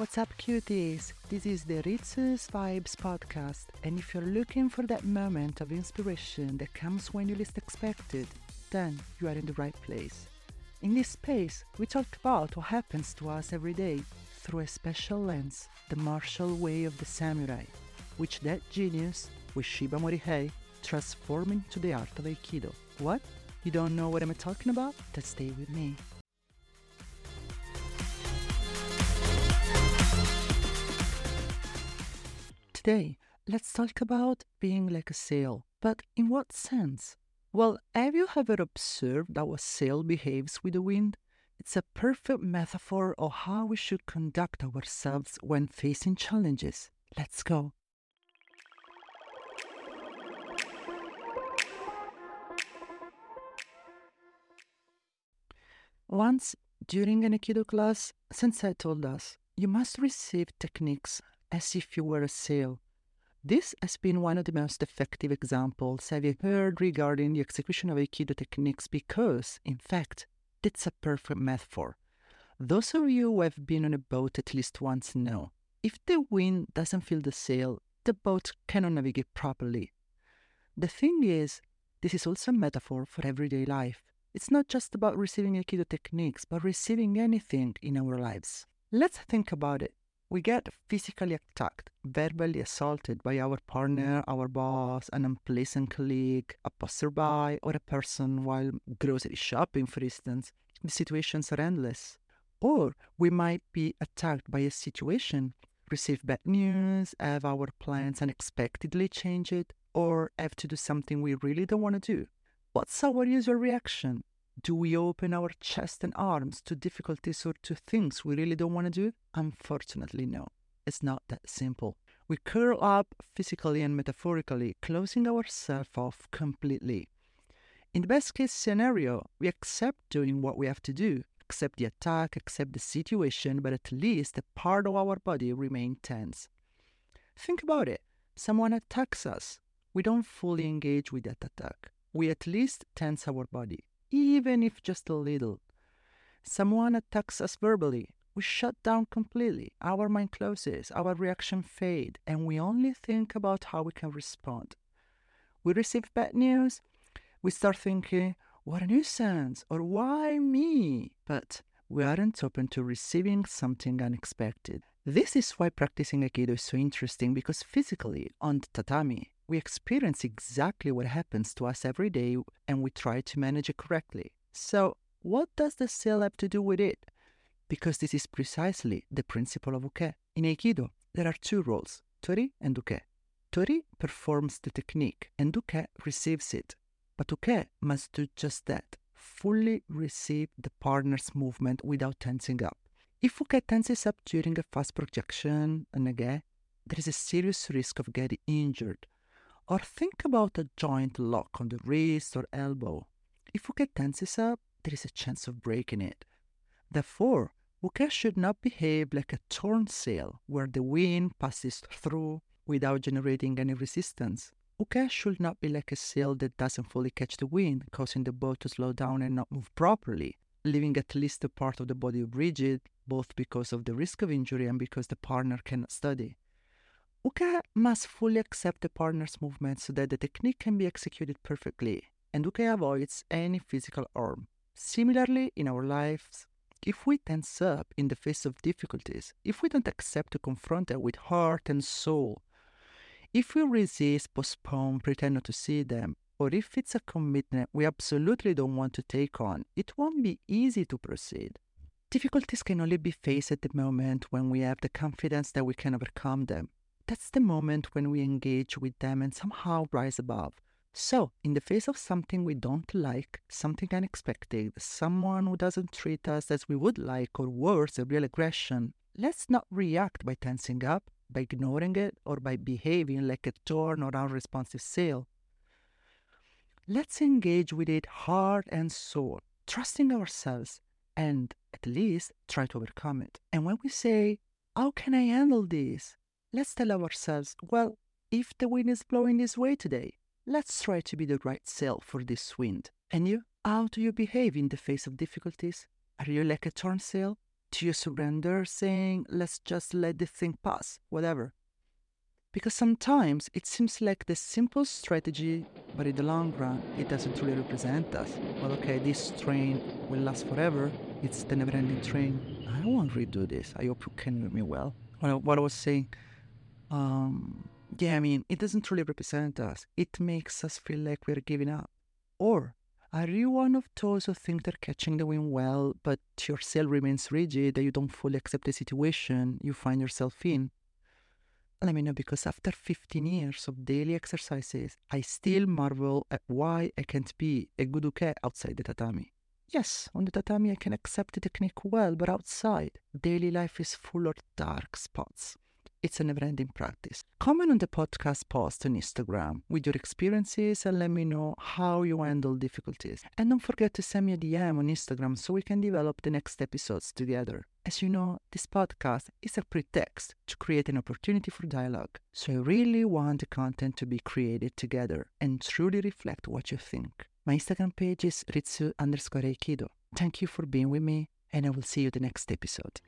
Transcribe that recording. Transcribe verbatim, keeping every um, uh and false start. What's up, cuties? This is the Ritsu's Vibes podcast, and if you're looking for that moment of inspiration that comes when you least expect it, then you are in the right place. In this space, we talk about what happens to us every day through a special lens, the martial way of the samurai, which that genius, Ueshiba Morihei, transformed into the art of Aikido. What? You don't know what I'm talking about? Then stay with me. Today, let's talk about being like a sail, but in what sense? Well, have you ever observed how a sail behaves with the wind? It's a perfect metaphor of how we should conduct ourselves when facing challenges. Let's go! Once, during an Aikido class, Sensei told us, you must receive techniques as if you were a sail. This has been one of the most effective examples I've heard regarding the execution of Aikido techniques because, in fact, that's a perfect metaphor. Those of you who have been on a boat at least once know, if the wind doesn't feel the sail, the boat cannot navigate properly. The thing is, this is also a metaphor for everyday life. It's not just about receiving Aikido techniques, but receiving anything in our lives. Let's think about it. We get physically attacked, verbally assaulted by our partner, our boss, an unpleasant colleague, a passerby, or a person while grocery shopping, for instance. The situations are endless. Or we might be attacked by a situation, receive bad news, have our plans unexpectedly changed, or have to do something we really don't want to do. What's our usual reaction? Do we open our chest and arms to difficulties or to things we really don't want to do? Unfortunately, no. It's not that simple. We curl up physically and metaphorically, closing ourselves off completely. In the best case scenario, we accept doing what we have to do, accept the attack, accept the situation, but at least a part of our body remains tense. Think about it. Someone attacks us. We don't fully engage with that attack. We at least tense our body, even if just a little. Someone attacks us verbally, we shut down completely, our mind closes, our reaction fades, and we only think about how we can respond. We receive bad news, we start thinking, what a nuisance, or why me? But we aren't open to receiving something unexpected. This is why practicing Aikido is so interesting, because physically, on the tatami, we experience exactly what happens to us every day and we try to manage it correctly. So, what does the sail have to do with it? Because this is precisely the principle of uke. In Aikido, there are two roles, tori and uke. Tori performs the technique and uke receives it. But uke must do just that, fully receive the partner's movement without tensing up. If uke tenses up during a fast projection, a nage, there is a serious risk of getting injured. Or think about a joint lock on the wrist or elbow. If uke tenses up, there is a chance of breaking it. Therefore, uke should not behave like a torn sail where the wind passes through without generating any resistance. Uke should not be like a sail that doesn't fully catch the wind, causing the boat to slow down and not move properly, leaving at least a part of the body rigid, both because of the risk of injury and because the partner cannot steady. Uke must fully accept the partner's movement so that the technique can be executed perfectly, and uke avoids any physical harm. Similarly, in our lives, if we tense up in the face of difficulties, if we don't accept to confront it with heart and soul, if we resist, postpone, pretend not to see them, or if it's a commitment we absolutely don't want to take on, it won't be easy to proceed. Difficulties can only be faced at the moment when we have the confidence that we can overcome them. That's the moment when we engage with them and somehow rise above. So, in the face of something we don't like, something unexpected, someone who doesn't treat us as we would like, or worse, a real aggression, let's not react by tensing up, by ignoring it, or by behaving like a torn or unresponsive sail. Let's engage with it heart and soul, trusting ourselves, and at least try to overcome it. And when we say, how can I handle this? Let's tell ourselves, well, if the wind is blowing this way today, let's try to be the right sail for this wind. And you, how do you behave in the face of difficulties? Are you like a torn sail? to surrender, saying, let's just let the thing pass, whatever. Because sometimes it seems like the simple strategy, but in the long run, it doesn't truly really represent us. Well, okay, this train will last forever. It's the never-ending train. I won't redo this. I hope you can hear me well. What I was saying, um, yeah, I mean, it doesn't truly really represent us. It makes us feel like we're giving up. Or are you one of those who think they're catching the wind well, but your sail remains rigid and you don't fully accept the situation you find yourself in? Let me know, because after fifteen years of daily exercises, I still marvel at why I can't be a good uke outside the tatami. Yes, on the tatami I can accept the technique well, but outside, daily life is full of dark spots. It's a never-ending practice. Comment on the podcast post on Instagram with your experiences and let me know how you handle difficulties. And don't forget to send me a D M on Instagram so we can develop the next episodes together. As you know, this podcast is a pretext to create an opportunity for dialogue. So I really want the content to be created together and truly reflect what you think. My Instagram page is Ritsu underscore Aikido. Thank you for being with me, and I will see you the next episode.